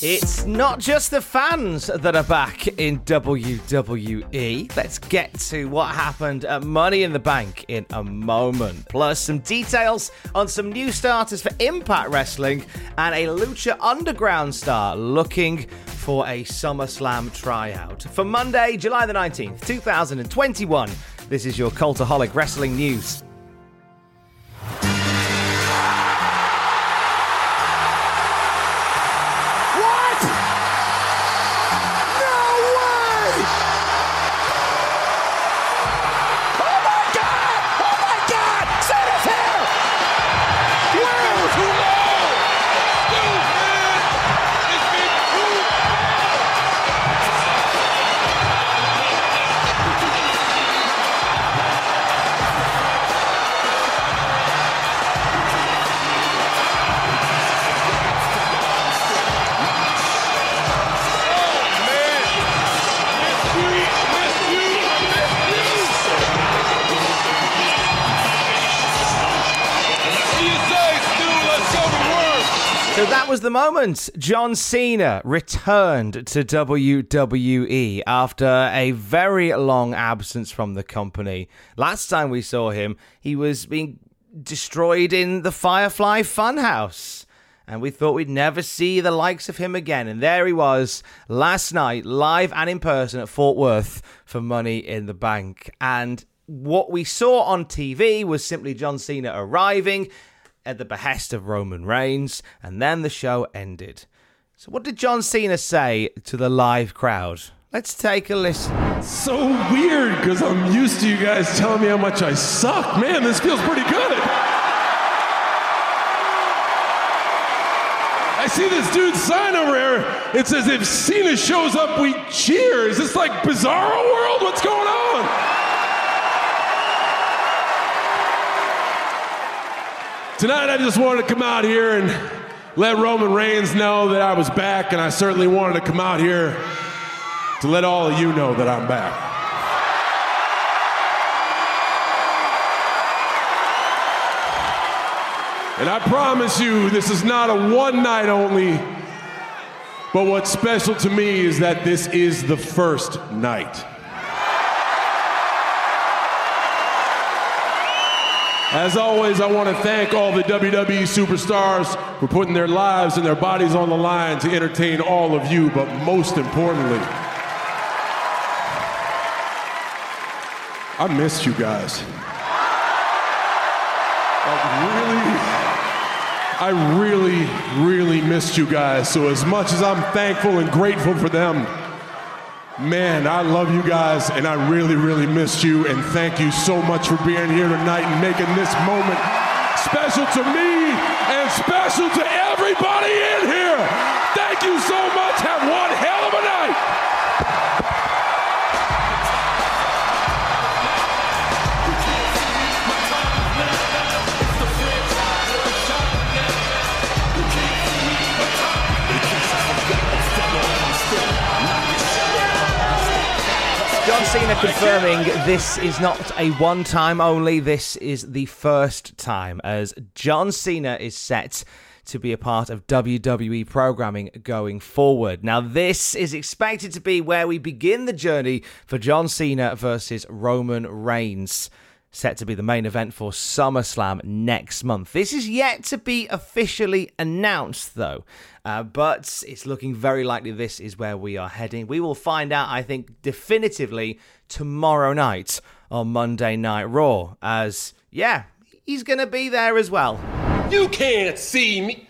It's not just the fans that are back in WWE. Let's get to what happened at Money in the Bank in a moment. Plus some details on some new starters for Impact Wrestling and a Lucha Underground star looking for a SummerSlam tryout. For Monday, July the 19th, 2021, this is your Cultaholic Wrestling News. Was the moment John Cena returned to WWE after a very long absence from the company. Last time we saw him, he was being destroyed in the Firefly Funhouse, and we thought we'd never see the likes of him again. And there he was last night, live and in person at Fort Worth for Money in the Bank. And what we saw on TV was simply John Cena arriving at the behest of Roman Reigns, and then the show ended. So what did John Cena say to the live crowd? Let's take a listen. It's so weird, because I'm used to you guys telling me how much I suck. Man, this feels pretty good. I see this dude's sign over here. It says, if Cena shows up, we cheer. Is this like Bizarro World? What's going on? Tonight, I just wanted to come out here and let Roman Reigns know that I was back, and I certainly wanted to come out here to let all of you know that I'm back. And I promise you, this is not a one night only, but what's special to me is that this is the first night. As always, I want to thank all the WWE superstars for putting their lives and their bodies on the line to entertain all of you, but most importantly, I missed you guys. I really missed you guys. So as much as I'm thankful and grateful for them, man, I love you guys, and I really missed you, and thank you so much for being here tonight and making this moment special to me and special to everybody in here. Thank you so much. Have one hell of a night. John Cena confirming this is not a one-time only, this is the first time, as John Cena is set to be a part of WWE programming going forward. Now, this is expected to be where we begin the journey for John Cena versus Roman Reigns. set to be the main event for SummerSlam next month. This is yet to be officially announced, though, but it's looking very likely this is where we are heading. We will find out, I think, definitively tomorrow night on Monday Night Raw, as, yeah, he's going to be there as well. You can't see me.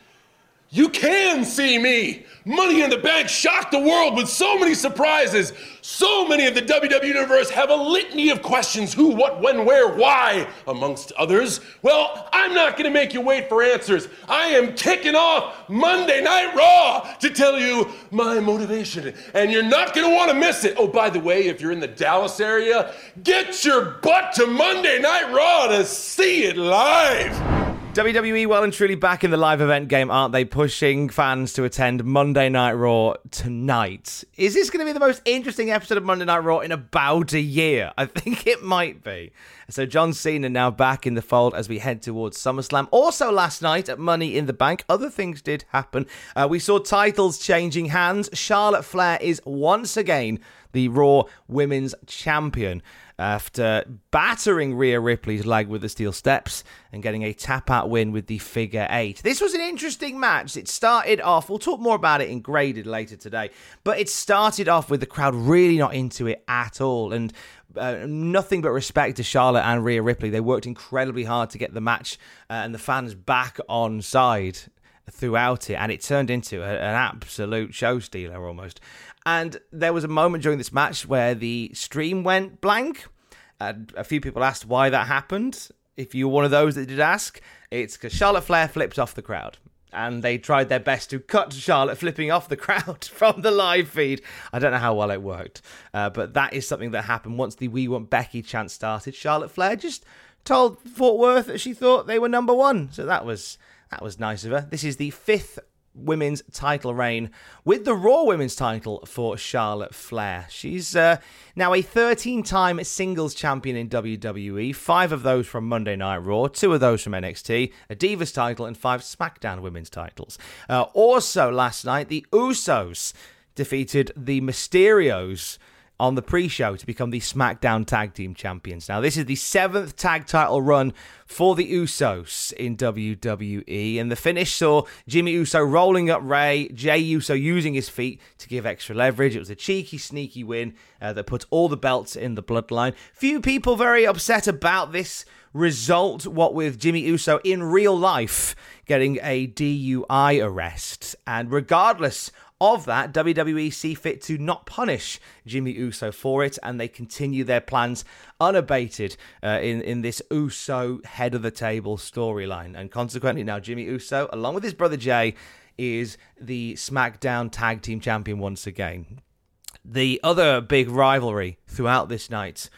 You can see me. Money in the Bank shocked the world with so many surprises. So many of the WWE Universe have a litany of questions: who, what, when, where, why, amongst others. Well, I'm not going to make you wait for answers. I am kicking off Monday Night Raw to tell you my motivation, and you're not going to want to miss it. Oh, by the way, if you're in the Dallas area, get your butt to Monday Night Raw to see it live. WWE well and truly back in the live event game, aren't they? Pushing fans to attend Monday Night Raw tonight. Is this going to be the most interesting episode of Monday Night Raw in about a year? I think it might be. So John Cena now back in the fold as we head towards SummerSlam. Also last night at Money in the Bank, other things did happen. We saw titles changing hands. Charlotte Flair is once again the Raw Women's Champion, after battering Rhea Ripley's leg with the steel steps and getting a tap-out win with the figure eight. This was an interesting match. It started off, we'll talk more about it in Graded later today, but it started off with the crowd really not into it at all, and nothing but respect to Charlotte and Rhea Ripley. They worked incredibly hard to get the match and the fans back on side throughout it, and it turned into an absolute show stealer almost. And there was a moment during this match where the stream went blank. A few people asked why that happened. If you were one of those that did ask, it's because Charlotte Flair flipped off the crowd. And they tried their best to cut Charlotte flipping off the crowd from the live feed. I don't know how well it worked. But that is something that happened once the We Want Becky chant started. Charlotte Flair just told Fort Worth that she thought they were number one. So that was nice of her. This is the fifth women's title reign with the Raw women's title for Charlotte Flair. She's now a 13-time singles champion in WWE, 5 of those from Monday Night Raw, 2 of those from NXT, a Divas title, and 5 SmackDown women's titles. Also last night, the Usos defeated the Mysterios on the pre-show to become the SmackDown Tag Team Champions. Now, this is the 7th tag title run for the Usos in WWE, and the finish saw Jimmy Uso rolling up Rey, Jey Uso using his feet to give extra leverage. It was a cheeky, sneaky win that put all the belts in the bloodline. Few people very upset about this result, what with Jimmy Uso in real life getting a DUI arrest, and regardless of that, WWE see fit to not punish Jimmy Uso for it, and they continue their plans unabated in this Uso head of the table storyline. And consequently now Jimmy Uso, along with his brother Jay, is the SmackDown Tag Team Champion once again. The other big rivalry throughout this night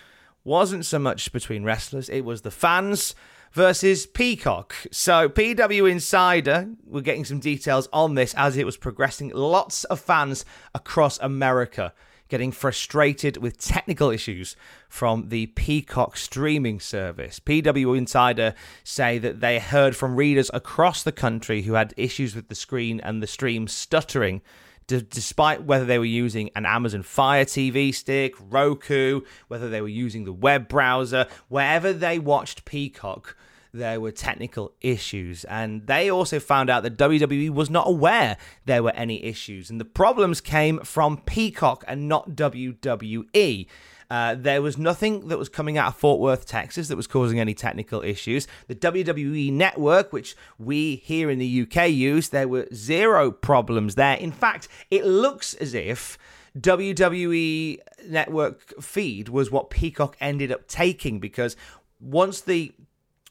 wasn't so much between wrestlers, it was the fans versus Peacock. So PW Insider, we're getting some details on this as it was progressing. Lots of fans across America getting frustrated with technical issues from the Peacock streaming service. PW Insider say that they heard from readers across the country who had issues with the screen and the stream stuttering, despite whether they were using an Amazon Fire TV stick, Roku, whether they were using the web browser. Wherever they watched Peacock, there were technical issues. And they also found out that WWE was not aware there were any issues. And the problems came from Peacock and not WWE. There was nothing that was coming out of Fort Worth, Texas that was causing any technical issues. The WWE Network, which we here in the UK use, there were zero problems there. In fact, it looks as if WWE Network feed was what Peacock ended up taking, because once the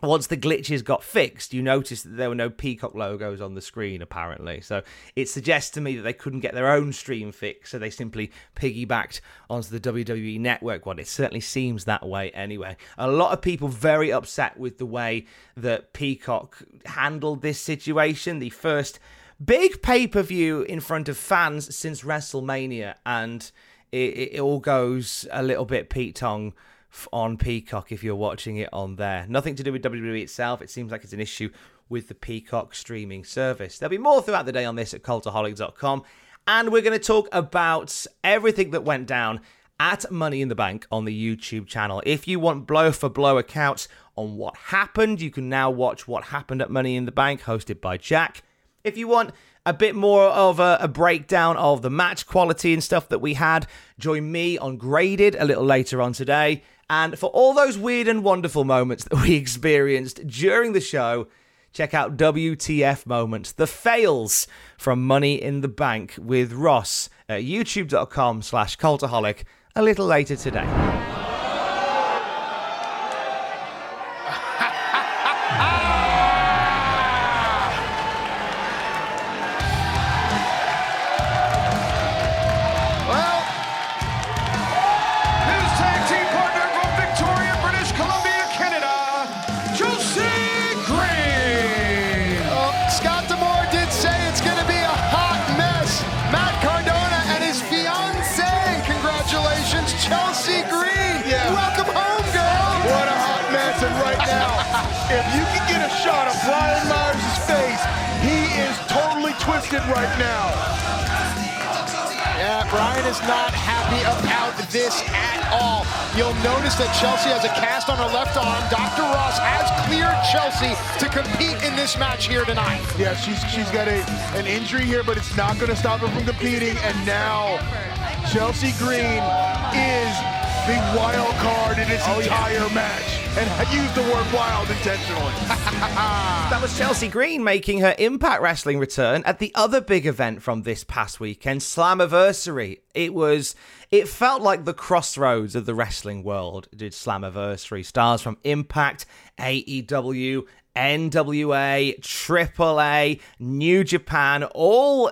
glitches got fixed, you noticed that there were no Peacock logos on the screen, apparently. So it suggests to me that they couldn't get their own stream fixed, so they simply piggybacked onto the WWE Network one. It certainly seems that way anyway. A lot of people very upset with the way that Peacock handled this situation. The first big pay-per-view in front of fans since WrestleMania, and it all goes a little bit Pete Tong on Peacock if you're watching it on there. Nothing to do with WWE itself. It seems like it's an issue with the Peacock streaming service. There'll be more throughout the day on this at cultaholic.com, and we're going to talk about everything that went down at Money in the Bank on the YouTube channel. If you want blow for blow accounts on what happened, you can now watch What Happened at Money in the Bank, hosted by Jack. If you want a bit more of a breakdown of the match quality and stuff that we had, join me on Graded a little later on today. And for all those weird and wonderful moments that we experienced during the show, check out WTF Moments, the fails from Money in the Bank with Ross at youtube.com/Cultaholic a little later today. Chelsea Green, yeah. Welcome home, girl. What a hot mess. And right now, if you can get a shot of Brian Myers' face, he is totally twisted right now. Yeah, Brian is not happy about this at all. You'll notice that Chelsea has a cast on her left arm. Dr. Ross has cleared Chelsea to compete in this match here tonight. Yeah, she's got an injury here, but it's not going to stop her from competing. And now Chelsea Green is the wild card in its entire match. And I used the word wild intentionally. That was Chelsea Green making her Impact Wrestling return at the other big event from this past weekend, Slammiversary. It felt like the crossroads of the wrestling world did Slammiversary. Stars from Impact, AEW, NWA, AAA, New Japan, all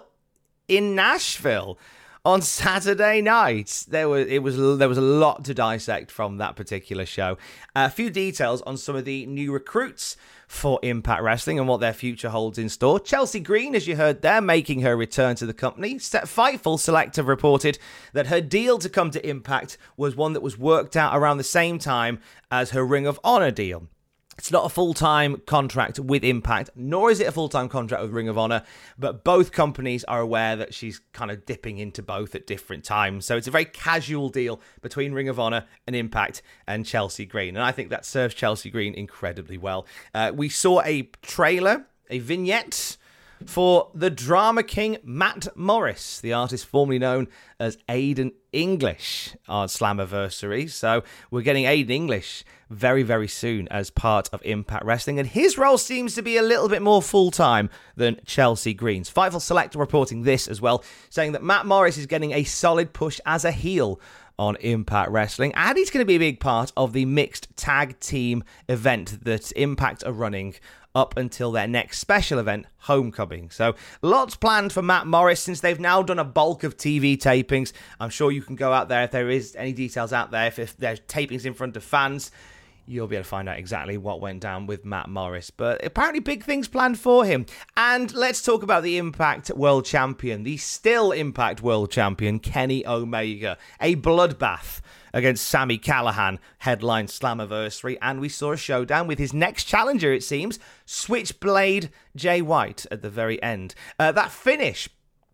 in Nashville. On Saturday night, there was a lot to dissect from that particular show. A few details on some of the new recruits for Impact Wrestling and what their future holds in store. Chelsea Green, as you heard there, making her return to the company. Fightful Select have reported that her deal to come to Impact was one that was worked out around the same time as her Ring of Honor deal. It's not a full-time contract with Impact, nor is it a full-time contract with Ring of Honor, but both companies are aware that she's kind of dipping into both at different times. So it's a very casual deal between Ring of Honor and Impact and Chelsea Green. And I think that serves Chelsea Green incredibly well. We saw a trailer, a vignette for the drama king Matt Morris, the artist formerly known as Aiden English, on Slammiversary. So we're getting Aiden English very, very soon as part of Impact Wrestling. And his role seems to be a little bit more full-time than Chelsea Green's. Fightful Select are reporting this as well, saying that Matt Morris is getting a solid push as a heel on Impact Wrestling, and he's going to be a big part of the mixed tag team event that Impact are running up until their next special event, Homecoming. So lots planned for Matt Morris since they've now done a bulk of TV tapings. I'm sure you can go out there if there is any details out there. If there's tapings in front of fans, you'll be able to find out exactly what went down with Matt Morris. But apparently big things planned for him. And let's talk about the Impact World Champion, the still Impact World Champion, Kenny Omega. A bloodbath against Sami Callihan headlined Slammiversary, and we saw a showdown with his next challenger, it seems, Switchblade Jay White, at the very end. That finish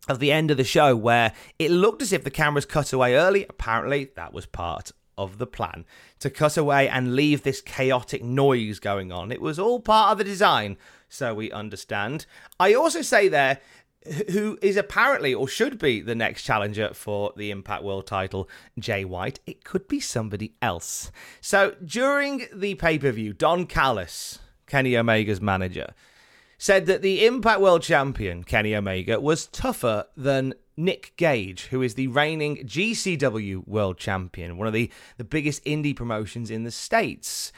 of the end of the show where it looked as if the cameras cut away early, apparently that was part of the plan, to cut away and leave this chaotic noise going on. It was all part of the design, so we understand. I also say there, who is apparently or should be the next challenger for the Impact World title, Jay White, it could be somebody else. So during the pay-per-view, Don Callis, Kenny Omega's manager, said that the Impact World Champion, Kenny Omega, was tougher than Nick Gage, who is the reigning GCW World Champion, one of the biggest indie promotions in the States.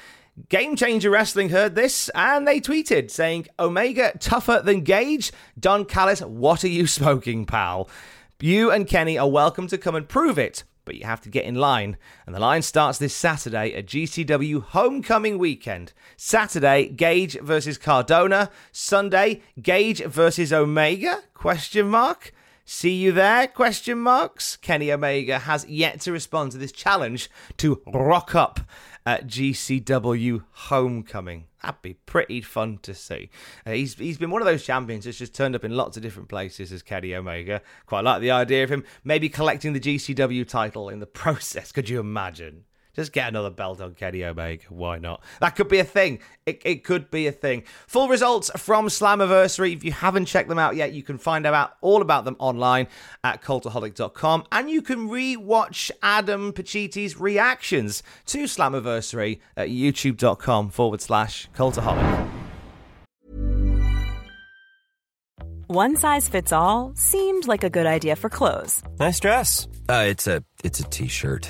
Game Changer Wrestling heard this and they tweeted saying, "Omega tougher than Gage? Don Callis, what are you smoking, pal? You and Kenny are welcome to come and prove it, but you have to get in line." And the line starts this Saturday at GCW Homecoming Weekend. Saturday, Gage versus Cardona. Sunday, Gage versus Omega? See you there? Question marks. Kenny Omega has yet to respond to this challenge to rock up at GCW Homecoming. That'd be pretty fun to see. He's been one of those champions that's just turned up in lots of different places as Kenny Omega. Quite like the idea of him maybe collecting the GCW title in the process. Could you imagine? Just get another belt on Kenny Omega. Why not? That could be a thing. It could be a thing. Full results from Slammiversary. If you haven't checked them out yet, you can find out all about them online at cultaholic.com. And you can re-watch Adam Pacietti's reactions to Slammiversary at youtube.com/cultaholic. One size fits all seemed like a good idea for clothes. Nice dress. It's a T-shirt.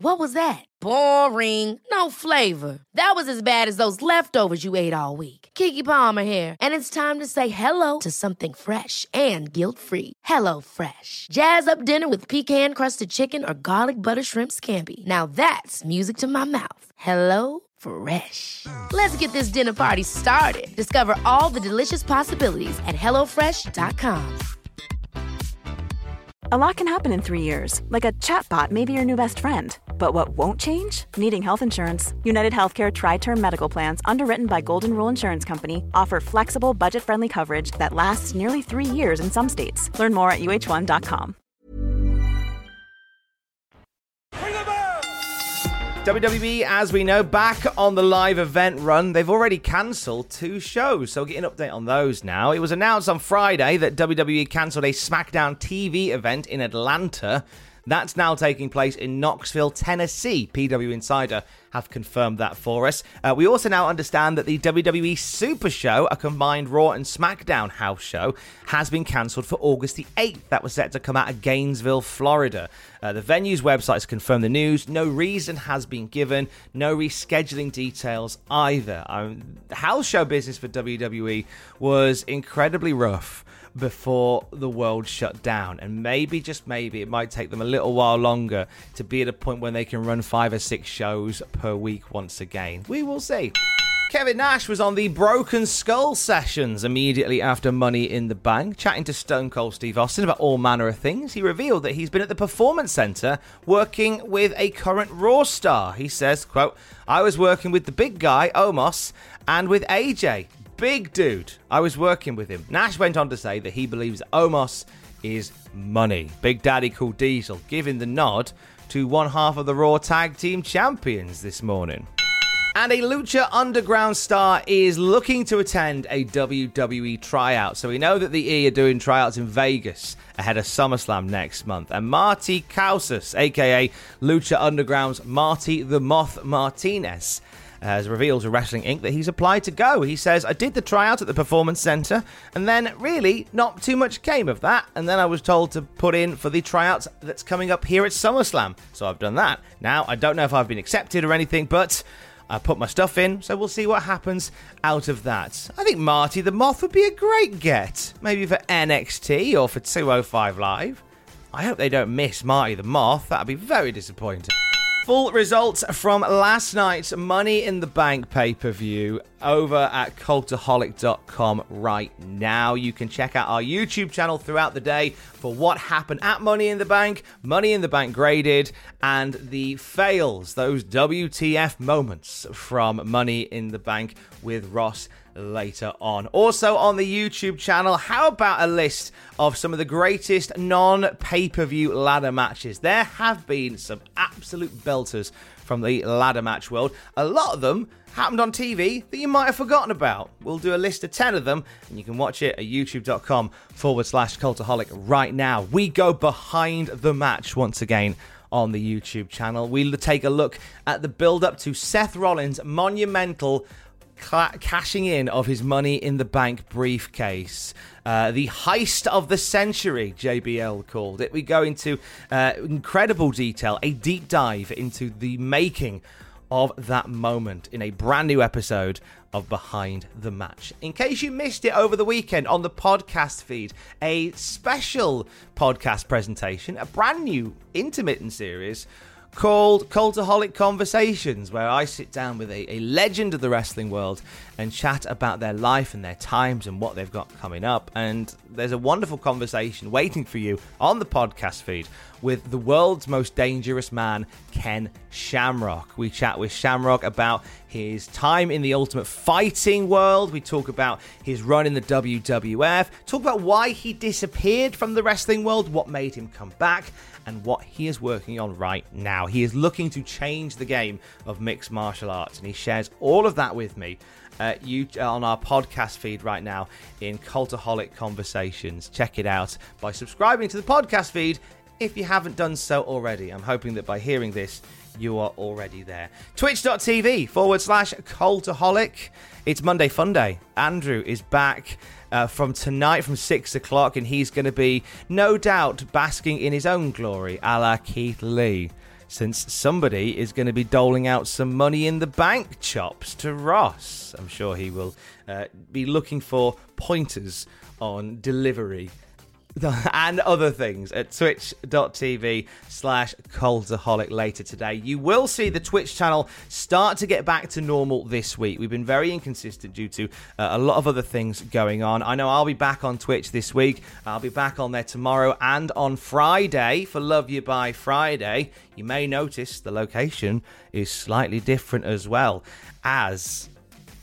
What was that? Boring. No flavor. That was as bad as those leftovers you ate all week. Keke Palmer here. And it's time to say hello to something fresh and guilt-free. HelloFresh. Jazz up dinner with pecan-crusted chicken or garlic butter shrimp scampi. Now that's music to my mouth. HelloFresh. Let's get this dinner party started. Discover all the delicious possibilities at HelloFresh.com. A lot can happen in 3 years, like a chatbot may be your new best friend. But what won't change? Needing health insurance. United Healthcare Tri-Term Medical Plans, underwritten by Golden Rule Insurance Company, offer flexible, budget-friendly coverage that lasts nearly 3 years in some states. Learn more at uh1.com. WWE, as we know, back on the live event run. They've already cancelled 2 shows, so we'll get an update on those now. It was announced on Friday that WWE cancelled a SmackDown TV event in Atlanta. That's now taking place in Knoxville, Tennessee. PW Insider have confirmed that for us. We also now understand that the WWE Super Show, a combined Raw and SmackDown house show, has been cancelled for August the 8th. That was set to come out of Gainesville, Florida. The venue's websites confirm the news. No reason has been given. No rescheduling details either. The house show business for WWE was incredibly rough before the world shut down, and maybe, just maybe, it might take them a little while longer to be at a point when they can run 5 or 6 shows per week once again. We will see. Kevin Nash was on the Broken Skull sessions immediately after Money in the Bank, chatting to Stone Cold Steve Austin about all manner of things. He revealed that he's been at the Performance Center working with a current Raw star. He says, quote, "I was working with the big guy, Omos, and with AJ. Big dude. I was working with him." Nash went on to say that he believes Omos is money. Big Daddy Cool Diesel giving the nod to one half of the Raw Tag Team Champions this morning. And a Lucha Underground star is looking to attend a WWE tryout. So we know that the E are doing tryouts in Vegas ahead of SummerSlam next month. And Marty Causas, a.k.a. Lucha Underground's Marty the Moth Martinez, has revealed to Wrestling Inc. that he's applied to go. He says, "I did the tryout at the Performance Center, and then really not too much came of that. And then I was told to put in for the tryouts that's coming up here at SummerSlam. So I've done that. Now, I don't know if I've been accepted or anything, but I put my stuff in, so we'll see what happens out of that." I think Marty the Moth would be a great get. Maybe for NXT or for 205 Live. I hope they don't miss Marty the Moth. That'd be very disappointing. Full results from last night's Money in the Bank pay-per-view over at cultaholic.com right now. You can check out our YouTube channel throughout the day for what happened at Money in the Bank, Money in the Bank Graded, and the fails, those WTF moments from Money in the Bank with Ross later on. Also on the YouTube channel, how about a list of some of the greatest non-pay-per-view ladder matches? There have been some absolute belters from the ladder match world. A lot of them happened on TV that you might have forgotten about. We'll do a list of 10 of them, and you can watch it at youtube.com/cultaholic right now. We go behind the match once again on the YouTube channel. We'll take a look at the build-up to Seth Rollins' monumental cashing in of his Money in the Bank briefcase. The heist of the century, JBL called it. We go into incredible detail, a deep dive into the making of that moment in a brand new episode of Behind the Match. In case you missed it over the weekend on the podcast feed, a special podcast presentation, a brand new intermittent series called Cultaholic Conversations, where I sit down with a legend of the wrestling world and chat about their life and their times and what they've got coming up. And there's a wonderful conversation waiting for you on the podcast feed with the world's most dangerous man, Ken Shamrock. We chat with Shamrock about his time in the Ultimate Fighting world. We talk about his run in the WWF, talk about why he disappeared from the wrestling world, what made him come back, and what he is working on right now. He is looking to change the game of mixed martial arts, and he shares all of that with me on our podcast feed right now in Cultaholic Conversations. Check it out by subscribing to the podcast feed if you haven't done so already. I'm hoping that by hearing this, you are already there. Twitch.tv/Cultaholic. It's Monday Fun Day. Andrew is back from tonight from 6 o'clock, and he's going to be, no doubt, basking in his own glory, a la Keith Lee, since somebody is going to be doling out some Money in the Bank chops to Ross. I'm sure he will be looking for pointers on delivery and other things at twitch.tv/Cultaholic later today. You will see the Twitch channel start to get back to normal this week. We've been very inconsistent due to a lot of other things going on. I know I'll be back on Twitch this week. I'll be back on there tomorrow and on Friday for Love You By Friday. You may notice the location is slightly different as well, as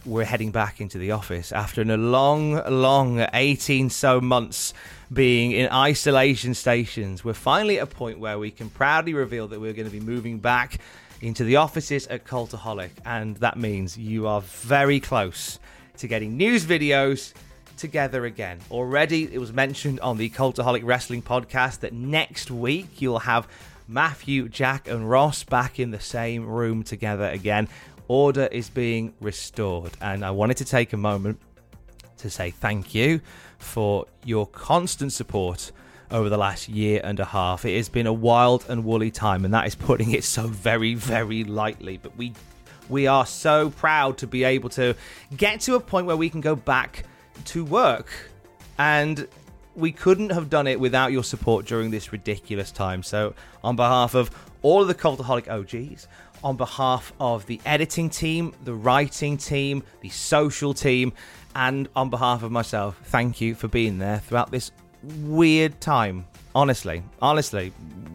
we're heading back into the office after a long 18 so months being in isolation stations. We're finally at a point where we can proudly reveal that we're going to be moving back into the offices at Cultaholic, and that means you are very close to getting news videos together again. Already, it was mentioned on the Cultaholic Wrestling podcast that next week you'll have Matthew, Jack and Ross back in the same room together again. Order is being restored, and I wanted to take a moment to say thank you for your constant support over the last year and a half. It has been a wild and woolly time, and that is putting it so very, very lightly, but we are so proud to be able to get to a point where we can go back to work, and we couldn't have done it without your support during this ridiculous time. So on behalf of all of the Cultaholic OGs, on behalf of the editing team, the writing team, the social team, and on behalf of myself, thank you for being there throughout this weird time. Honestly,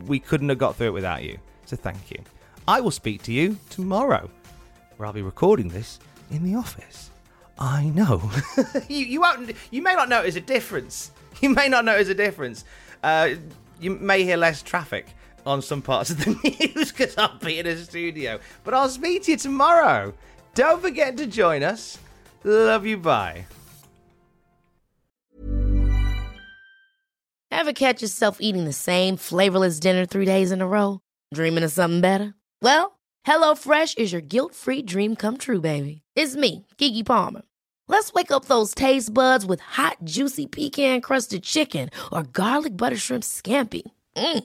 we couldn't have got through it without you. So thank you. I will speak to you tomorrow, where I'll be recording this in the office. I know. You may not notice a difference. You may hear less traffic on some parts of the news because I'll be in a studio. But I'll speak to you tomorrow. Don't forget to join us. Love you, bye. Ever catch yourself eating the same flavorless dinner 3 days in a row? Dreaming of something better? Well, HelloFresh is your guilt-free dream come true, baby. It's me, Keke Palmer. Let's wake up those taste buds with hot, juicy pecan-crusted chicken or garlic butter shrimp scampi. Mm.